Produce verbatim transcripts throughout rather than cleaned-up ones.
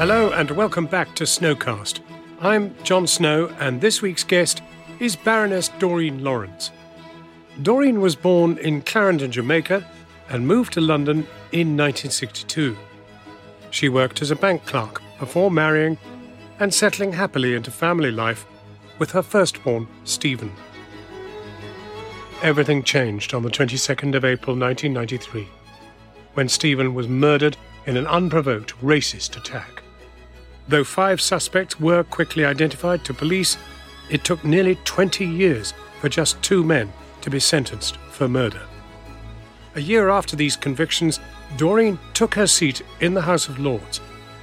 Hello and welcome back to Snowcast. I'm Jon Snow, and this week's guest is Baroness Doreen Lawrence. Doreen was born in Clarendon, Jamaica, and moved to London in nineteen sixty-two. She worked as a bank clerk before marrying and settling happily into family life with her firstborn, Stephen. Everything changed on the twenty-second of April nineteen ninety-three, when Stephen was murdered in an unprovoked racist attack. Though five suspects were quickly identified to police, it took nearly twenty years for just two men to be sentenced for murder. A year after these convictions, Doreen took her seat in the House of Lords,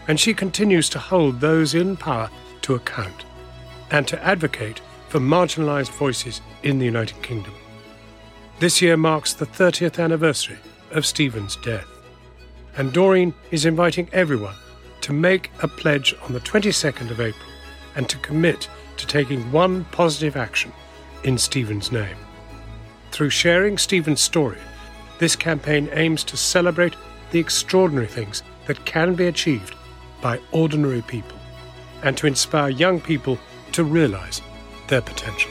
and she continues to hold those in power to account and to advocate for marginalised voices in the United Kingdom. This year marks the thirtieth anniversary of Stephen's death, and Doreen is inviting everyone to make a pledge on the twenty-second of April and to commit to taking one positive action in Stephen's name. Through sharing Stephen's story, this campaign aims to celebrate the extraordinary things that can be achieved by ordinary people, and to inspire young people to realise their potential.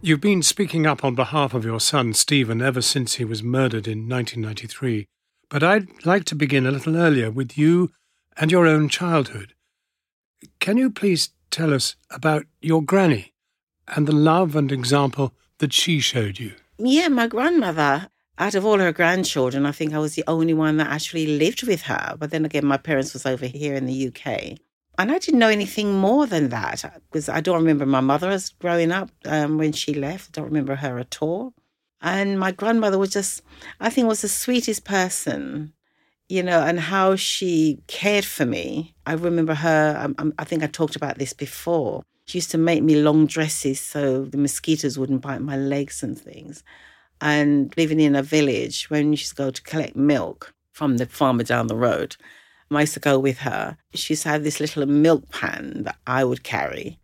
You've been speaking up on behalf of your son, Stephen, ever since he was murdered in nineteen ninety-three, but I'd like to begin a little earlier with you and your own childhood. Can you please tell us about your granny and the love and example that she showed you? Yeah, my grandmother. Out of all her grandchildren, I think I was the only one that actually lived with her. But then again, my parents was over here in the U K. And I didn't know anything more than that, because I don't remember my mother as growing up um, when she left. I don't remember her at all. And my grandmother was just, I think, was the sweetest person, you know, and how she cared for me. I remember her, I, I think I talked about this before. She used to make me long dresses so the mosquitoes wouldn't bite my legs and things. And living in a village, when she used to go to collect milk from the farmer down the road, I used to go with her. She used to have this little milk pan that I would carry.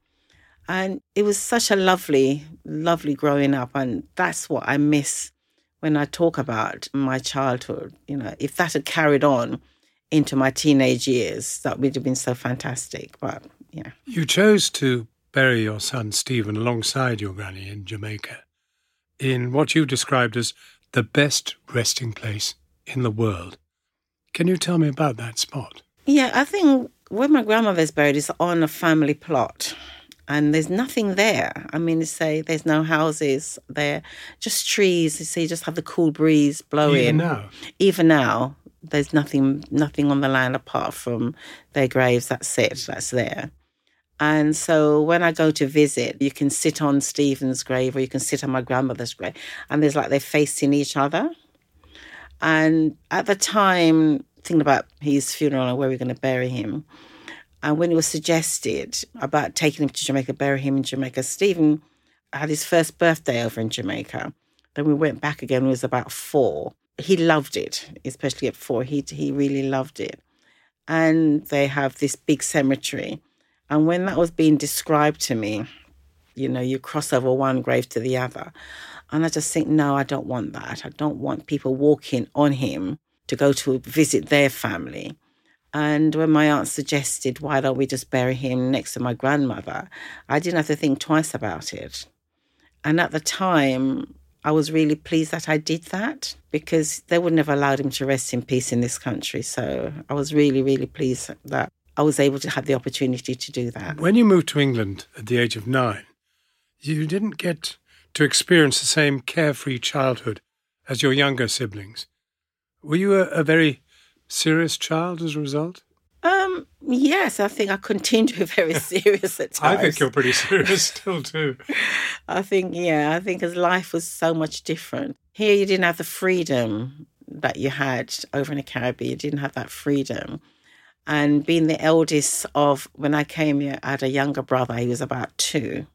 And it was such a lovely, lovely growing up. And that's what I miss when I talk about my childhood. You know, if that had carried on into my teenage years, that would have been so fantastic. But, you know. You chose to bury your son Stephen alongside your granny in Jamaica, in what you've described as the best resting place in the world. Can you tell me about that spot? Yeah, I think where my grandmother's buried is on a family plot, and there's nothing there. I mean, you say there's no houses there, just trees. You see, you just have the cool breeze blowing. Even now? Even now, there's nothing, nothing on the land apart from their graves. That's it, that's there. And so when I go to visit, you can sit on Stephen's grave or you can sit on my grandmother's grave. And there's like they're facing each other. And at the time, thinking about his funeral and where we we're going to bury him, and when it was suggested about taking him to Jamaica, bury him in Jamaica, Stephen had his first birthday over in Jamaica. Then we went back again when he was about four. He loved it, especially at four. He, he really loved it. And they have this big cemetery. And when that was being described to me, you know, you cross over one grave to the other. And I just think, no, I don't want that. I don't want people walking on him to go to visit their family. And when my aunt suggested, why don't we just bury him next to my grandmother, I didn't have to think twice about it. And at the time, I was really pleased that I did that, because they wouldn't have allowed him to rest in peace in this country. So I was really, really pleased that I was able to have the opportunity to do that. When you moved to England at the age of nine, you didn't get to experience the same carefree childhood as your younger siblings. Were you a, a very serious child as a result? Um, yes, I think I continue to be very serious at times. I think you're pretty serious still too. I think, yeah, I think as life was so much different. Here you didn't have the freedom that you had over in the Caribbean. You didn't have that freedom. And being the eldest of, when I came here, I had a younger brother. He was about two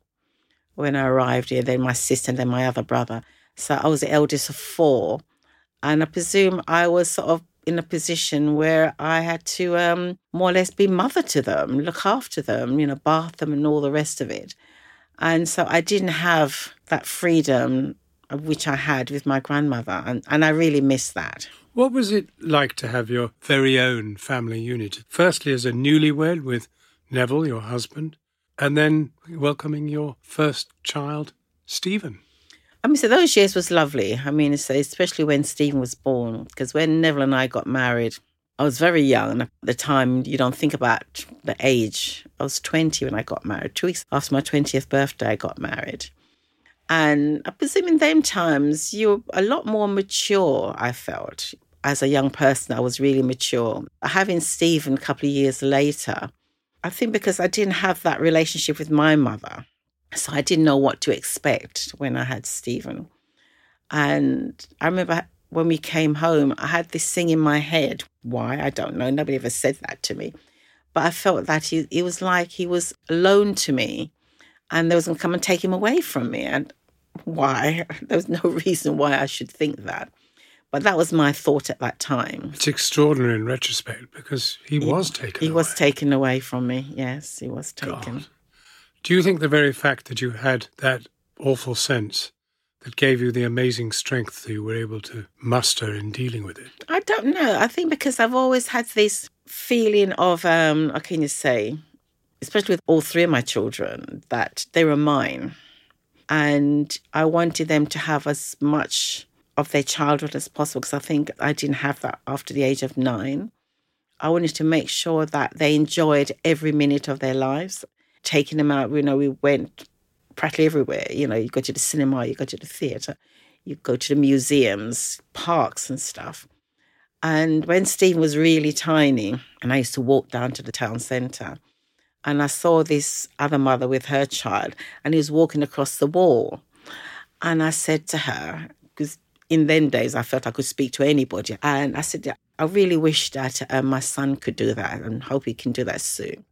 when I arrived here, then my sister and then my other brother. So I was the eldest of four. And I presume I was sort of in a position where I had to um, more or less be mother to them, look after them, you know, bath them and all the rest of it. And so I didn't have that freedom which I had with my grandmother, and, and I really miss that. What was it like to have your very own family unit? Firstly, as a newlywed with Neville, your husband, and then welcoming your first child, Stephen. I mean, so those years was lovely. I mean, especially when Stephen was born, because when Neville and I got married, I was very young. At the time, you don't think about the age. I was twenty when I got married. Two weeks after my twentieth birthday, I got married. And I presume in them times, you were a lot more mature, I felt. As a young person, I was really mature. Having Stephen a couple of years later, I think because I didn't have that relationship with my mother, so I didn't know what to expect when I had Stephen. And I remember when we came home, I had this thing in my head. Why? I don't know. Nobody ever said that to me. But I felt that he, it was like he was alone to me and they was going to come and take him away from me. And why? There was no reason why I should think that. But that was my thought at that time. It's extraordinary in retrospect because he, he was taken he away. He was taken away from me. Yes, he was taken. God. Do you think the very fact that you had that awful sense that gave you the amazing strength that you were able to muster in dealing with it? I don't know. I think because I've always had this feeling of, um, how can you say, especially with all three of my children, that they were mine. And I wanted them to have as much of their childhood as possible, because I think I didn't have that after the age of nine. I wanted to make sure that they enjoyed every minute of their lives. Taking them out, you know, we went practically everywhere. You know, you go to the cinema, you go to the theatre, you go to the museums, parks and stuff. And when Stephen was really tiny, and I used to walk down to the town centre, and I saw this other mother with her child, and he was walking across the wall. And I said to her, because in them days I felt I could speak to anybody, and I said, I really wish that uh, my son could do that and hope he can do that soon.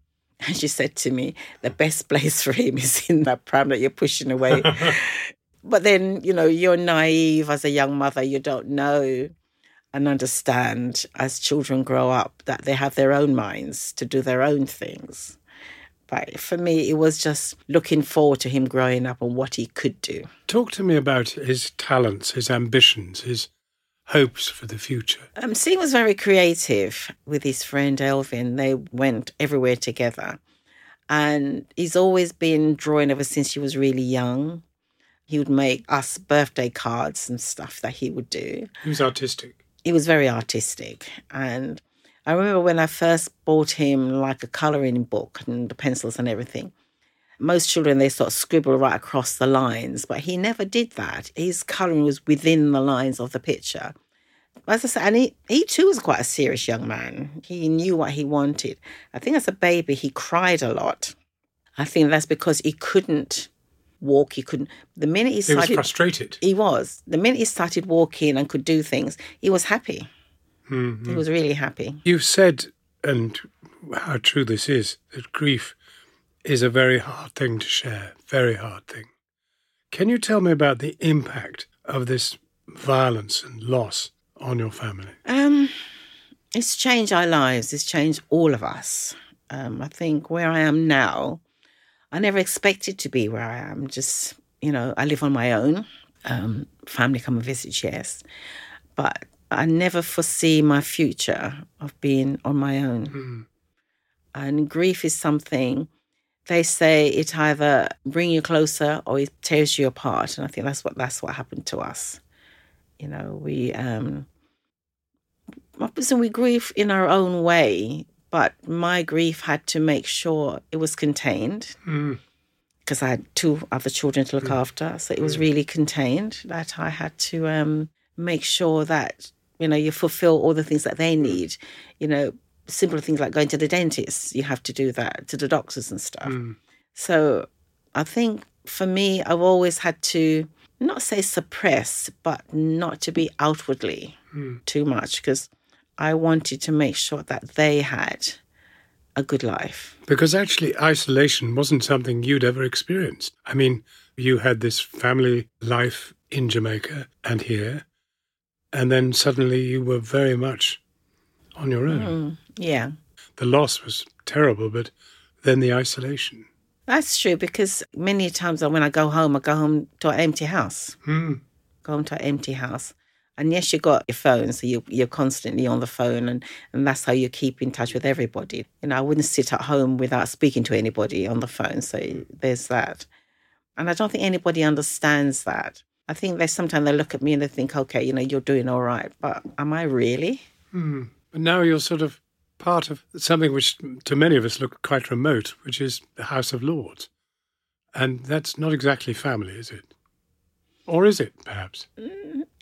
And she said to me, the best place for him is in that pram that you're pushing away. But then, you know, you're naive as a young mother. You don't know and understand as children grow up that they have their own minds to do their own things. But for me, it was just looking forward to him growing up and what he could do. Talk to me about his talents, his ambitions, his hopes for the future. Um, Steve was very creative with his friend Elvin. They went everywhere together. And he's always been drawing ever since he was really young. He would make us birthday cards and stuff that he would do. He was artistic. He was very artistic. And I remember when I first bought him like a colouring book and the pencils and everything. Most children, they sort of scribble right across the lines, but he never did that. His colouring was within the lines of the picture. As I said, and he, he too was quite a serious young man. He knew what he wanted. I think as a baby, he cried a lot. I think that's because he couldn't walk. He couldn't. The minute he started, he was frustrated. He was. The minute he started walking and could do things, he was happy. Mm-hmm. He was really happy. You've said, and how true this is, that grief is a very hard thing to share. Very hard thing. Can you tell me about the impact of this violence and loss on your family? Um, it's changed our lives. It's changed all of us. Um, I think where I am now, I never expected to be where I am. Just, you know, I live on my own. Um, family come and visit, yes. But I never foresee my future of being on my own. Mm. And grief is something, they say it either brings you closer or it tears you apart. And I think that's what that's what happened to us. You know, we, um, we grieve in our own way, but my grief had to make sure it was contained because mm. I had two other children to look mm. after. So it was mm. really contained that I had to um, make sure that, you know, you fulfill all the things that they need. You know, simple things like going to the dentist, you have to do that, to the doctors and stuff. Mm. So I think for me, I've always had to not say suppress, but not to be outwardly mm. too much, because I wanted to make sure that they had a good life. Because actually isolation wasn't something you'd ever experienced. I mean, you had this family life in Jamaica and here, and then suddenly you were very much on your own. Mm, yeah. The loss was terrible, but then the isolation. That's true, because many times when I go home, I go home to an empty house. Mm. Go home to an empty house. And yes, you got your phone, so you, you're constantly on the phone, and, and that's how you keep in touch with everybody. You know, I wouldn't sit at home without speaking to anybody on the phone, so there's that. And I don't think anybody understands that. I think they sometimes they look at me and they think, okay, you know, you're doing all right, but am I really? Mm. But now you're sort of part of something which to many of us look quite remote, which is the House of Lords. And that's not exactly family, is it? Or is it, perhaps?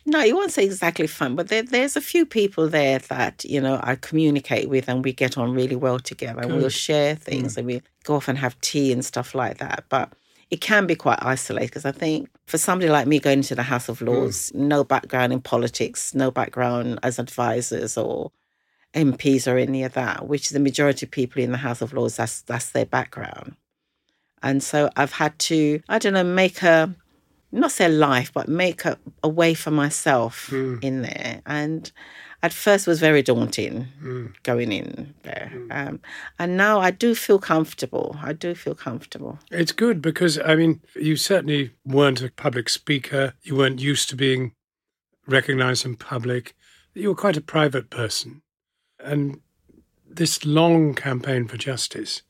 No, you won't say exactly fun, but there, there's a few people there that, you know, I communicate with and we get on really well together. Good. And we'll share things mm. and we go off and have tea and stuff like that. But it can be quite isolated, because I think for somebody like me going into the House of Lords, mm. no background in politics, no background as advisors or M Ps or any of that, which the majority of people in the House of Lords, that's, that's their background. And so I've had to, I don't know, make a, not say life, but make a, a way for myself mm. in there. And at first it was very daunting mm. going in there. Mm. Um, and now I do feel comfortable. I do feel comfortable. It's good because, I mean, you certainly weren't a public speaker. You weren't used to being recognised in public. You were quite a private person. And this long campaign for justice,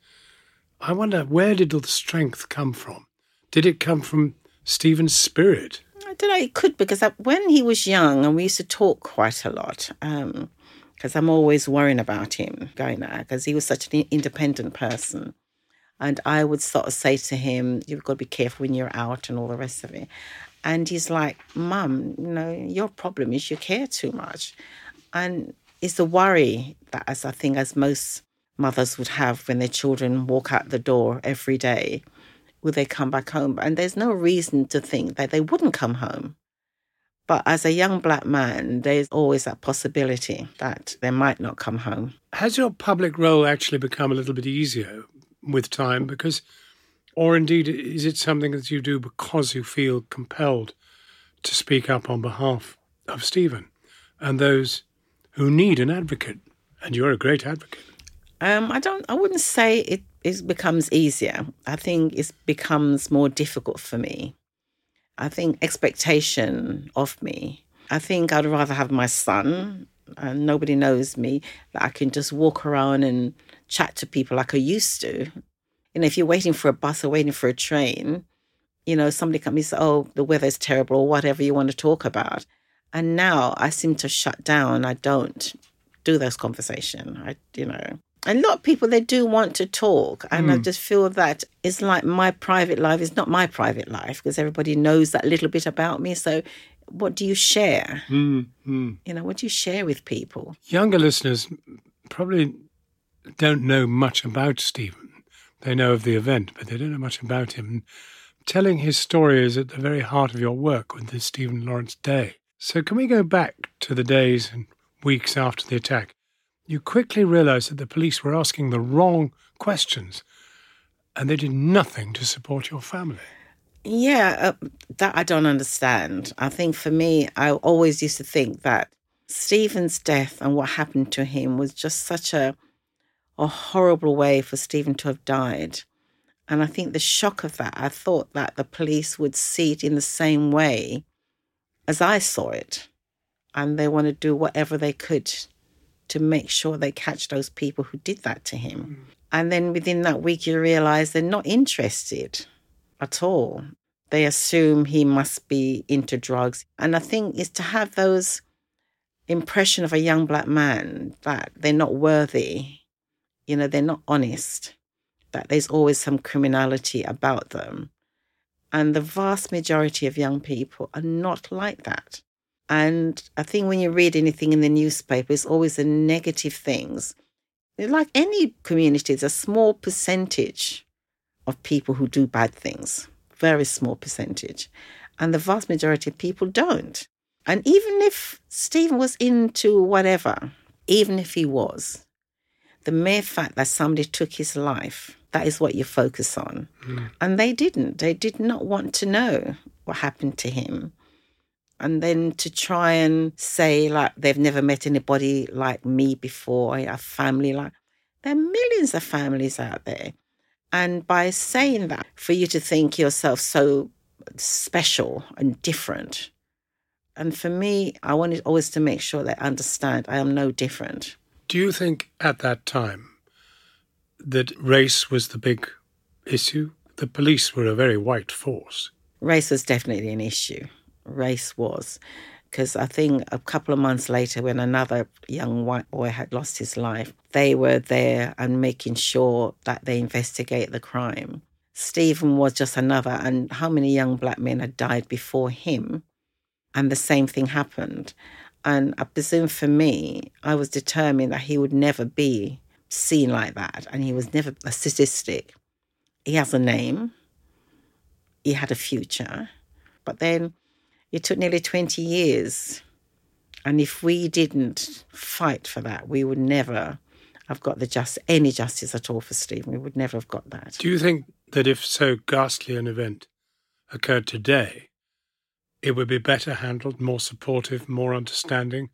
I wonder, where did all the strength come from? Did it come from Stephen's spirit? I don't know, it could, because I, when he was young, and we used to talk quite a lot, um, because I'm always worrying about him going there, because he was such an independent person. And I would sort of say to him, you've got to be careful when you're out and all the rest of it. And he's like, Mum, you know, your problem is you care too much. And it's the worry that, as I think, as most mothers would have when their children walk out the door every day, will they come back home? And there's no reason to think that they wouldn't come home. But as a young black man, there's always that possibility that they might not come home. Has your public role actually become a little bit easier with time? Because, or indeed, is it something that you do because you feel compelled to speak up on behalf of Stephen and those who need an advocate? And you're a great advocate. Um, I don't. I wouldn't say it, it becomes easier. I think it becomes more difficult for me. I think expectation of me. I think I'd rather have my son, and nobody knows me, that I can just walk around and chat to people like I used to. You know, if you're waiting for a bus or waiting for a train, you know, somebody comes and says, oh, the weather's terrible or whatever you want to talk about. And now I seem to shut down. I don't do those conversations. I, you know, and a lot of people, they do want to talk. And mm. I just feel that it's like my private life is not my private life, because everybody knows that little bit about me. So what do you share? Mm. Mm. You know, what do you share with people? Younger listeners probably don't know much about Stephen. They know of the event, but they don't know much about him. telling his story is at the very heart of your work with the Stephen Lawrence Day. So can we go back to the days and weeks after the attack? You quickly realised that the police were asking the wrong questions and they did nothing to support your family. Yeah, uh, that I don't understand. I think for me, I always used to think that Stephen's death and what happened to him was just such a a horrible way for Stephen to have died. And I think the shock of that, I thought that the police would see it in the same way as I saw it. And they want to do whatever they could to make sure they catch those people who did that to him. Mm. And then within that week, you realise they're not interested at all. They assume he must be into drugs. And I think it's to have those impression of a young black man that they're not worthy, you know, they're not honest, that there's always some criminality about them. And the vast majority of young people are not like that. And I think when you read anything in the newspaper, it's always the negative things. Like any community, it's a small percentage of people who do bad things, very small percentage. And the vast majority of people don't. And even if Stephen was into whatever, even if he was, the mere fact that somebody took his life, that is what you focus on. Mm. And they didn't. They did not want to know what happened to him. And then to try and say, like, they've never met anybody like me before, a family like... There are millions of families out there. And by saying that, for you to think yourself so special and different... And for me, I wanted always to make sure they understand I am no different. Do you think at that time that race was the big issue? The police were a very white force. Race was definitely an issue. Race was. Because I think a couple of months later, when another young white boy had lost his life, they were there and making sure that they investigate the crime. Stephen was just another. And how many young black men had died before him? And the same thing happened. And I presume for me, I was determined that he would never be seen like that. And he was never a statistic. He has a name. He had a future. But then it took nearly twenty years. And if we didn't fight for that, we would never have got the just any justice at all for Stephen. We would never have got that. Do you think that if so ghastly an event occurred today, it would be better handled, more supportive, more understanding?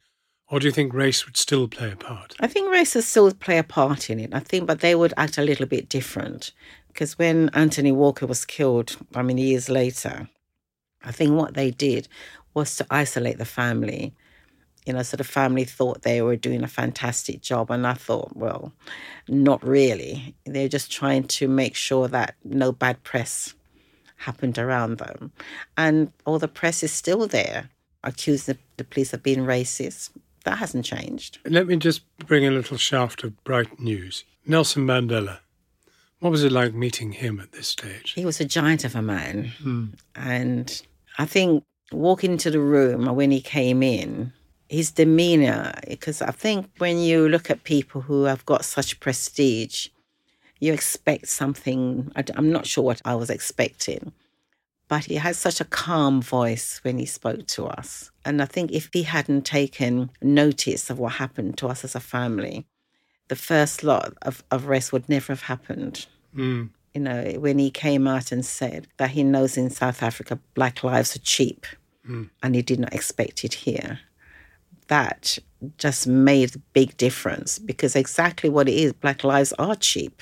Or do you think race would still play a part? I think race would still play a part in it, I think, but they would act a little bit different. Because when Anthony Walker was killed, I mean, years later, I think what they did was to isolate the family. You know, so the family thought they were doing a fantastic job. And I thought, well, not really. They're just trying to make sure that no bad press happened around them. And all the press is still there, accusing the, the police of being racist. That hasn't changed. Let me just bring a little shaft of bright news. Nelson Mandela, what was it like meeting him at this stage? He was a giant of a man. Hmm. And I think walking into the room when he came in, his demeanour, because I think when you look at people who have got such prestige, you expect something. I'm not sure what I was expecting, but he had such a calm voice when he spoke to us. And I think if he hadn't taken notice of what happened to us as a family, the first lot of, of arrests would never have happened. Mm. You know, when he came out and said that he knows in South Africa black lives are cheap, mm. and he did not expect it here, that just made a big difference, because exactly what it is, black lives are cheap.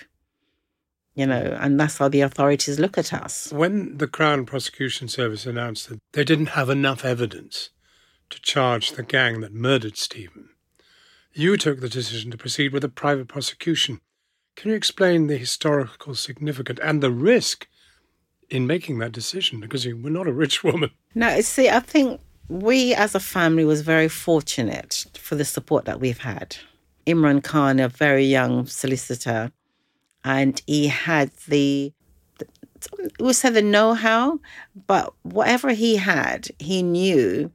You know, and that's how the authorities look at us. When the Crown Prosecution Service announced that they didn't have enough evidence to charge the gang that murdered Stephen, you took the decision to proceed with a private prosecution. Can you explain the historical significance and the risk in making that decision? Because you were not a rich woman. No, see, I think we as a family was very fortunate for the support that we've had. Imran Khan, a very young solicitor, and he had the, we'll say the know-how, but whatever he had, he knew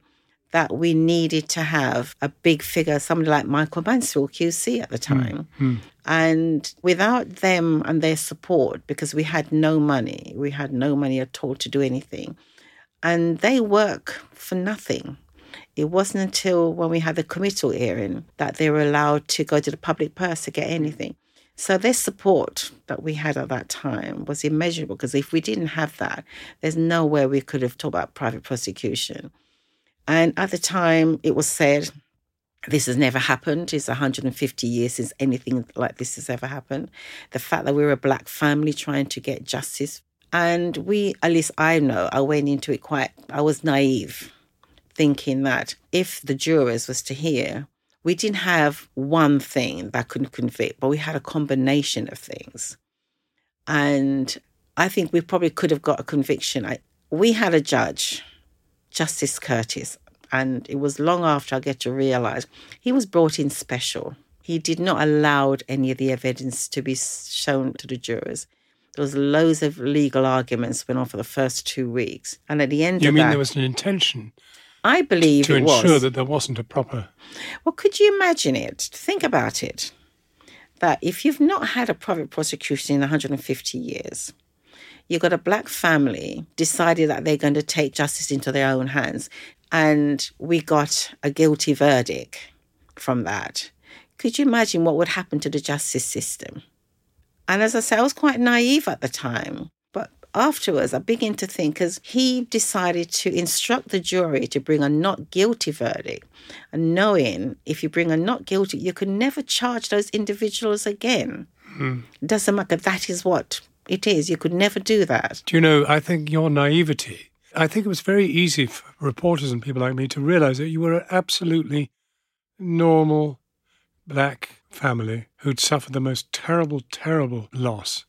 that we needed to have a big figure, somebody like Michael Mansfield, Q C at the time. Mm-hmm. And without them and their support, because we had no money, we had no money at all to do anything. And they work for nothing. It wasn't until when we had the committal hearing that they were allowed to go to the public purse to get anything. So their support that we had at that time was immeasurable, because if we didn't have that, there's nowhere we could have talked about private prosecution. And at the time, it was said, this has never happened. It's one hundred fifty years since anything like this has ever happened. The fact that we were a black family trying to get justice. And we, at least I know, I went into it quite, I was naive, thinking that if the jurors was to hear, we didn't have one thing that couldn't convict, but we had a combination of things. And I think we probably could have got a conviction. I, we had a judge, Justice Curtis, and it was long after I get to realise he was brought in special. He did not allow any of the evidence to be shown to the jurors. There was loads of legal arguments went on for the first two weeks. And at the end you of that... You mean there was an intention... I believe it was. To ensure that there wasn't a proper... Well, could you imagine it? Think about it. That if you've not had a private prosecution in one hundred fifty years, you've got a black family decided that they're going to take justice into their own hands, and we got a guilty verdict from that. Could you imagine what would happen to the justice system? And as I say, I was quite naive at the time. Afterwards, I began to think, as he decided to instruct the jury to bring a not guilty verdict, and knowing if you bring a not guilty, you can never charge those individuals again. Mm. It doesn't matter. That is what it is. You could never do that. Do you know, I think your naivety, I think it was very easy for reporters and people like me to realise that you were an absolutely normal black family who'd suffered the most terrible, terrible loss.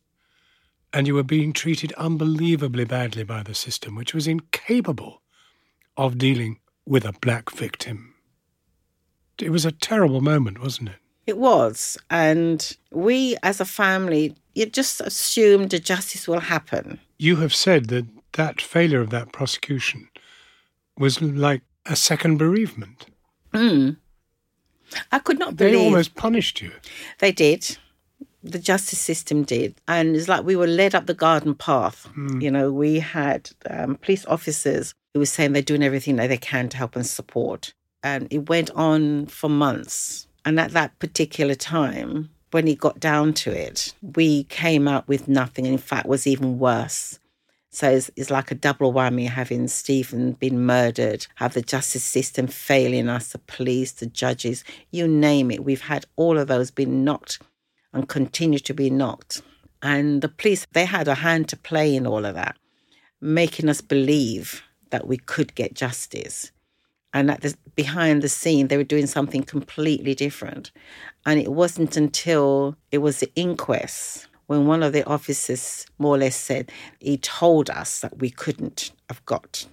And you were being treated unbelievably badly by the system, which was incapable of dealing with a black victim. It was a terrible moment, wasn't it? It was. And we as a family, you just assumed that justice will happen. You have said that that failure of that prosecution was like a second bereavement. Mm. I could not believe... They almost punished you. They did. The justice system did. And it's like we were led up the garden path. Mm. You know, we had um, police officers who were saying they're doing everything that they can to help and support. And it went on for months. And at that particular time, when it got down to it, we came out with nothing. And in fact, was even worse. So it's, it's like a double whammy, having Stephen been murdered, have the justice system failing us, the police, the judges, you name it. We've had all of those been knocked and continue to be knocked. And the police, they had a hand to play in all of that, making us believe that we could get justice. And that the, behind the scene, they were doing something completely different. And it wasn't until it was the inquest when one of the officers more or less said, he told us that we couldn't have got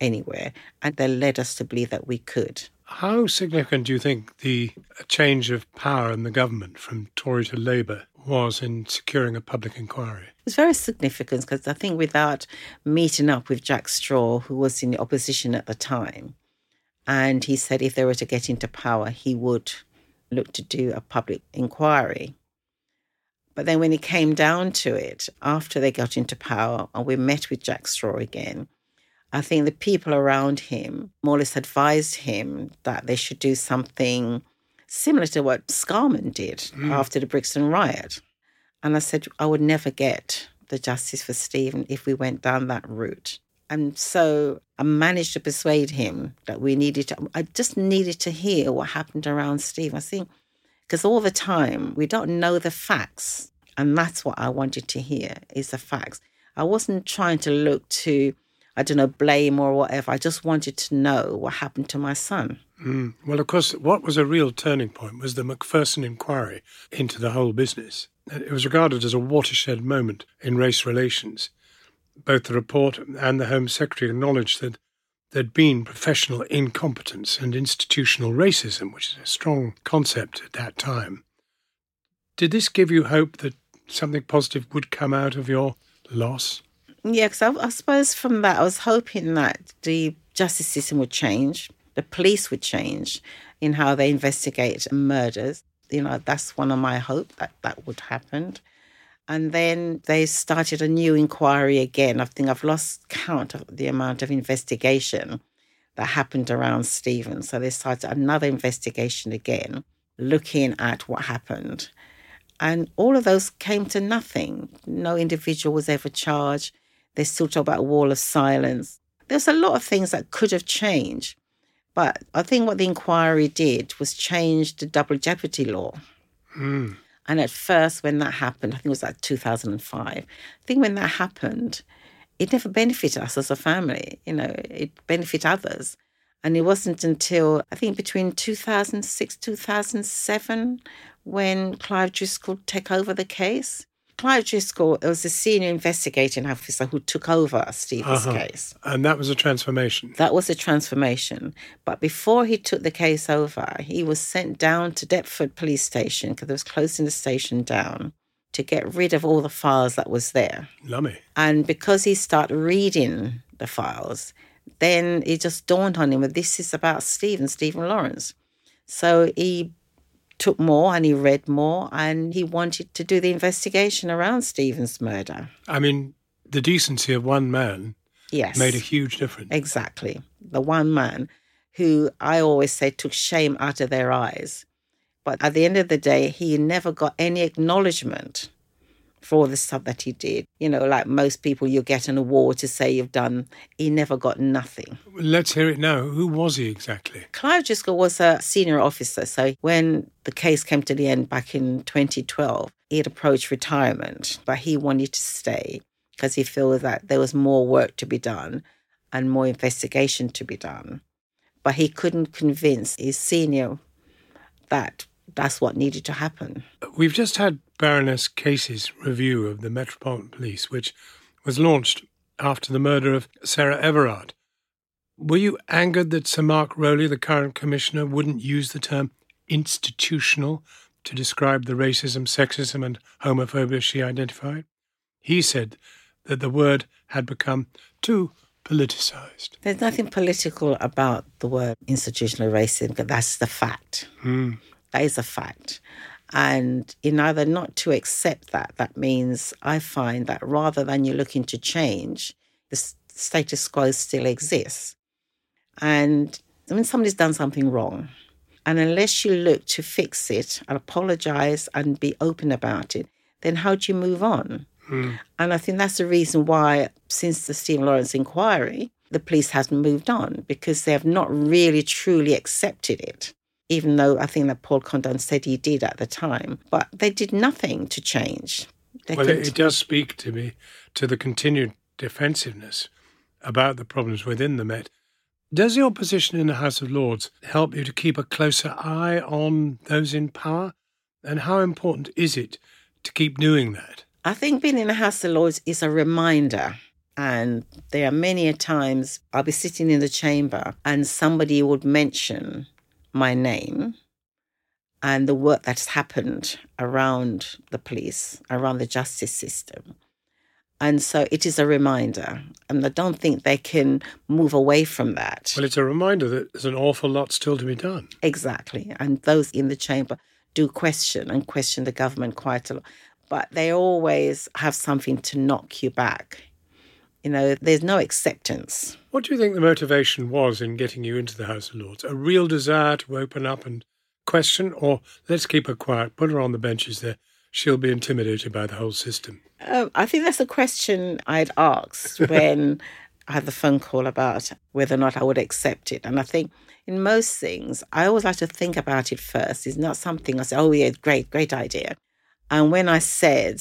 anywhere. And they led us to believe that we could. How significant do you think the change of power in the government from Tory to Labour was in securing a public inquiry? It was very significant, because I think without meeting up with Jack Straw, who was in the opposition at the time, and he said if they were to get into power, he would look to do a public inquiry. But then when it came down to it, after they got into power and we met with Jack Straw again, I think the people around him more or less advised him that they should do something similar to what Scarman did mm. after the Brixton riot. And I said, I would never get the justice for Stephen if we went down that route. And so I managed to persuade him that we needed to, I just needed to hear what happened around Stephen. I think, because all the time we don't know the facts. And that's what I wanted to hear, is the facts. I wasn't trying to look to, I don't know, blame or whatever. I just wanted to know what happened to my son. Mm. Well, of course, what was a real turning point was the Macpherson inquiry into the whole business. It was regarded as a watershed moment in race relations. Both the report and the Home Secretary acknowledged that there'd been professional incompetence and institutional racism, which is a strong concept at that time. Did this give you hope that something positive would come out of your loss? Yeah, because I, I suppose from that, I was hoping that the justice system would change, the the police would change in how they investigate murders. You know, that's one of my hope that that would happen. And then they started a new inquiry again. I think I've lost count of the amount of investigation that happened around Stephen. So they started another investigation again, looking at what happened. And all of those came to nothing. No individual was ever charged. They still talk about a wall of silence. There's a lot of things that could have changed. But I think what the inquiry did was change the double jeopardy law. Mm. And at first, when that happened, I think it was like two thousand five, I think when that happened, it never benefited us as a family. You know, it benefited others. And it wasn't until, I think, between two thousand six, two thousand seven, when Clive Driscoll took over the case. Clive Driscoll was a senior investigating officer who took over Stephen's uh-huh. case. And that was a transformation. That was a transformation. But before he took the case over, he was sent down to Deptford police station because they was closing the station down to get rid of all the files that was there. Lummy. And because he started reading the files, then it just dawned on him that this is about Stephen, Stephen Lawrence. So he took more and he read more and he wanted to do the investigation around Stephen's murder. I mean, the decency of one man yes. made a huge difference. Exactly. The one man who I always say took shame out of their eyes. But at the end of the day, he never got any acknowledgement for all the stuff that he did. You know, like most people, you get an award to say you've done. He never got nothing. Let's hear it now. Who was he exactly? Clive Driscoll was a senior officer. So when the case came to the end back in twenty twelve, he had approached retirement, but he wanted to stay because he felt that there was more work to be done and more investigation to be done. But he couldn't convince his senior that that's what needed to happen. We've just had Baroness Casey's review of the Metropolitan Police, which was launched after the murder of Sarah Everard. Were you angered that Sir Mark Rowley, the current commissioner, wouldn't use the term institutional to describe the racism, sexism and homophobia she identified? He said that the word had become too politicised. There's nothing political about the word institutional racism, but that's the fact. Mm. That is a fact. And in either not to accept that, that means I find that rather than you're looking to change, the status quo still exists. And I mean, somebody's done something wrong. And unless you look to fix it and apologise and be open about it, then how do you move on? Mm. And I think that's the reason why, since the Stephen Lawrence inquiry, the police hasn't moved on, because they have not really truly accepted it. Even though I think that Paul Condon said he did at the time. But they did nothing to change. They well, couldn't... it does speak to me to the continued defensiveness about the problems within the Met. Does your position in the House of Lords help you to keep a closer eye on those in power? And how important is it to keep doing that? I think being in the House of Lords is a reminder. And there are many a times I'll be sitting in the chamber and somebody would mention my name and the work that's happened around the police, around the justice system. And so it is a reminder. And I don't think they can move away from that. Well, it's a reminder that there's an awful lot still to be done. Exactly. And those in the chamber do question and question the government quite a lot. But they always have something to knock you back. You know, there's no acceptance. What do you think the motivation was in getting you into the House of Lords? A real desire to open up and question, or let's keep her quiet, put her on the benches there. She'll be intimidated by the whole system. Um, I think that's a question I'd asked when I had the phone call about whether or not I would accept it. And I think in most things, I always like to think about it first. It's not something I say, oh, yeah, great, great idea. And when I said,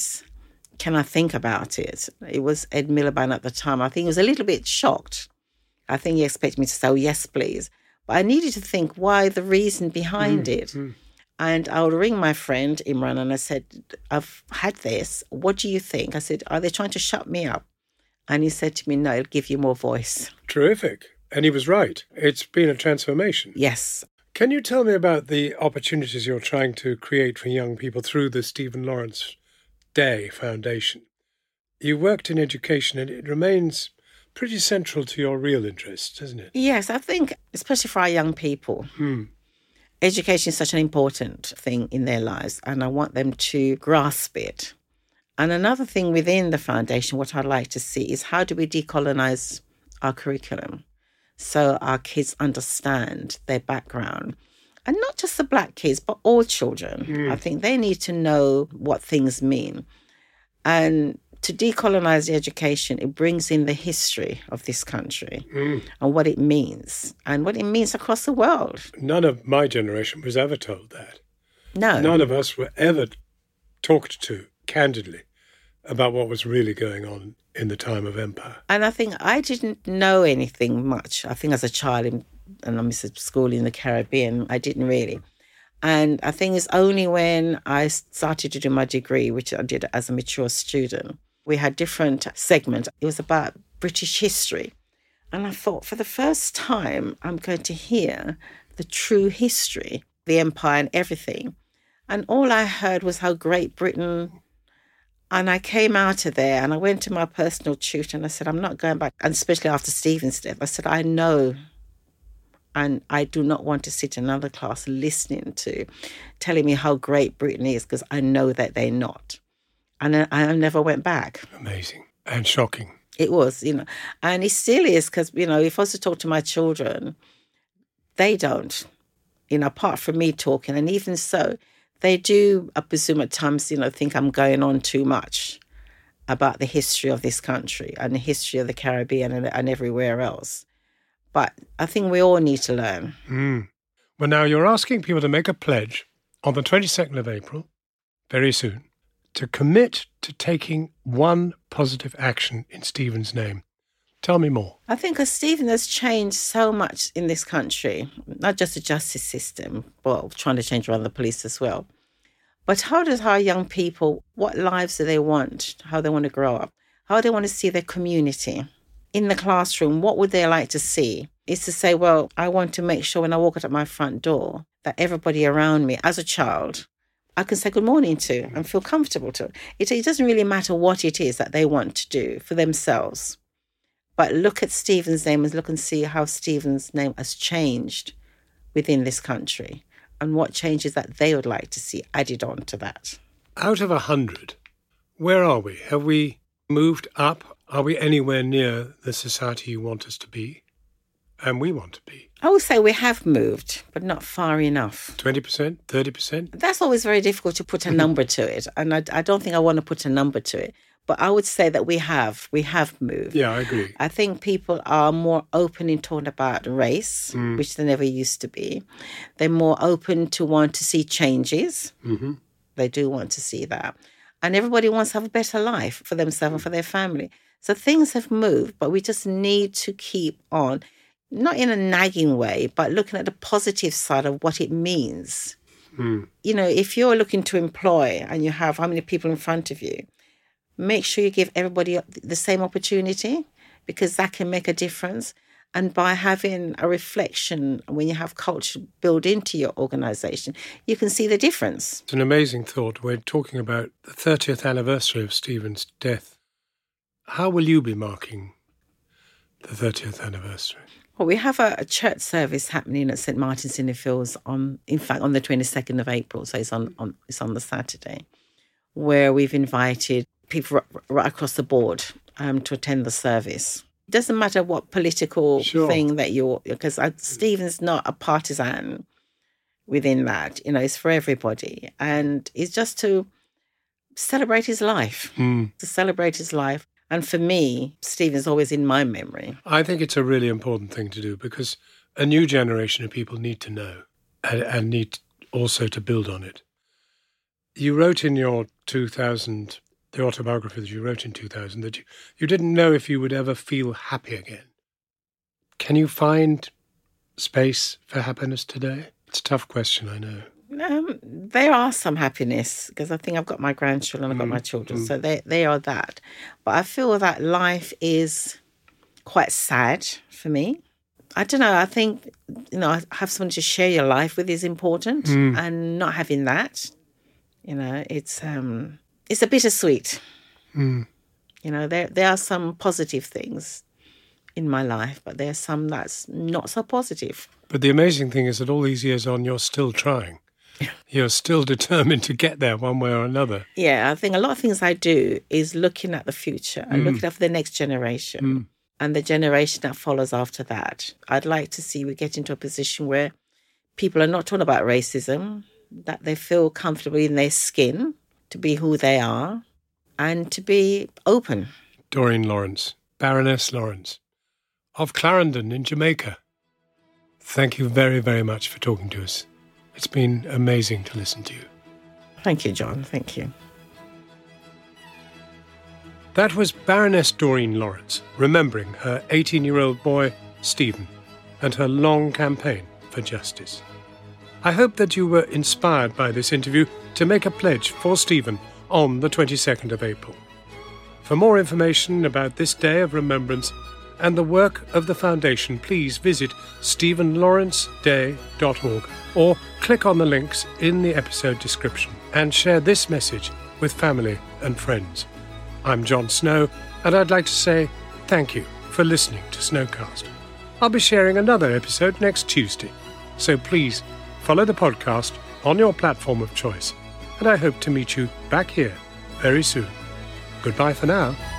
can I think about it? It was Ed Miliband at the time. I think he was a little bit shocked. I think he expected me to say, oh, yes, please. But I needed to think why, the reason behind mm, it. Mm. And I would ring my friend Imran and I said, I've had this. What do you think? I said, are they trying to shut me up? And he said to me, no, it'll give you more voice. Terrific. And he was right. It's been a transformation. Yes. Can you tell me about the opportunities you're trying to create for young people through the Stephen Lawrence Day Foundation? You worked in education and it remains pretty central to your real interest, isn't it? Yes, I think, especially for our young people, hmm. education is such an important thing in their lives, and I want them to grasp it. And another thing within the foundation, what I'd like to see is how do we decolonise our curriculum so our kids understand their background. And not just the black kids, but all children. Mm. I think they need to know what things mean. And to decolonise the education, it brings in the history of this country mm. and what it means and what it means across the world. None of my generation was ever told that. No. None of us were ever talked to candidly about what was really going on in the time of empire. And I think I didn't know anything much. I think as a child, in, and I was at school in the Caribbean, I didn't really. And I think it's only when I started to do my degree, which I did as a mature student, we had different segments. It was about British history. And I thought, for the first time, I'm going to hear the true history, the empire and everything. And all I heard was how Great Britain... And I came out of there and I went to my personal tutor and I said, I'm not going back. And especially after Stephen's death, I said, I know and I do not want to sit in another class listening to telling me how great Britain is, because I know that they're not. And I, I never went back. Amazing and shocking. It was, you know. And it still is, because, you know, if I was to talk to my children, they don't, you know, apart from me talking. And even so... They do, I presume at times, you know, think I'm going on too much about the history of this country and the history of the Caribbean and, and everywhere else. But I think we all need to learn. Mm. Well, now you're asking people to make a pledge on the twenty-second of April, very soon, to commit to taking one positive action in Stephen's name. Tell me more. I think as Stephen has changed so much in this country, not just the justice system, but trying to change around the police as well. But how does our young people, what lives do they want, how they want to grow up, how they want to see their community? In the classroom, what would they like to see? Is to say, well, I want to make sure when I walk out at my front door that everybody around me as a child, I can say good morning to and feel comfortable to. It, it doesn't really matter what it is that they want to do for themselves. But look at Stephen's name and look and see how Stephen's name has changed within this country and what changes that they would like to see added on to that. Out of one hundred, where are we? Have we moved up? Are we anywhere near the society you want us to be and we want to be? I would say we have moved, but not far enough. twenty percent, thirty percent? That's always very difficult to put a number to it. And I, I don't think I want to put a number to it. But I would say that we have, we have moved. Yeah, I agree. I think people are more open in talking about race, mm. which they never used to be. They're more open to want to see changes. Mm-hmm. They do want to see that. And everybody wants to have a better life for themselves and for their family. So things have moved, but we just need to keep on, not in a nagging way, but looking at the positive side of what it means. Mm. You know, if you're looking to employ and you have how many people in front of you, make sure you give everybody the same opportunity, because that can make a difference. And by having a reflection, when you have culture built into your organisation, you can see the difference. It's an amazing thought. We're talking about the thirtieth anniversary of Stephen's death. How will you be marking the thirtieth anniversary? Well, we have a, a church service happening at Saint Martin's in the Fields on, in fact, on the twenty-second of April. So it's on, on it's on the Saturday, where we've invited people right across the board um, to attend the service. It doesn't matter what political sure. thing that you're... Because Stephen's not a partisan within that. You know, it's for everybody. And it's just to celebrate his life. Mm. To celebrate his life. And for me, Stephen's always in my memory. I think it's a really important thing to do, because a new generation of people need to know and, and need also to build on it. You wrote in your two thousand... the autobiography that you wrote in two thousand, that you, you didn't know if you would ever feel happy again. Can you find space for happiness today? It's a tough question, I know. Um, there are some happiness, because I think I've got my grandchildren, I've mm. got my children, mm. so they, they are that. But I feel that life is quite sad for me. I don't know, I think, you know, have someone to share your life with is important, mm. and not having that, you know, it's... um. It's a bittersweet. Mm. You know, there there are some positive things in my life, but there's some that's not so positive. But the amazing thing is that all these years on, you're still trying. You're still determined to get there one way or another. Yeah, I think a lot of things I do is looking at the future and mm. looking at the next generation mm. and the generation that follows after that. I'd like to see we get into a position where people are not talking about racism, that they feel comfortable in their skin to be who they are and to be open. Doreen Lawrence, Baroness Lawrence of Clarendon in Jamaica. Thank you very, very much for talking to us. It's been amazing to listen to you. Thank you, John. Thank you. That was Baroness Doreen Lawrence remembering her eighteen-year-old boy, Stephen, and her long campaign for justice. I hope that you were inspired by this interview to make a pledge for Stephen on the twenty-second of April. For more information about this day of remembrance and the work of the Foundation, please visit stephen lawrence day dot org. Or click on the links in the episode description and share this message with family and friends. I'm Jon Snow, and I'd like to say thank you for listening to Snowcast. I'll be sharing another episode next Tuesday, so please follow the podcast on your platform of choice, and I hope to meet you back here very soon. Goodbye for now.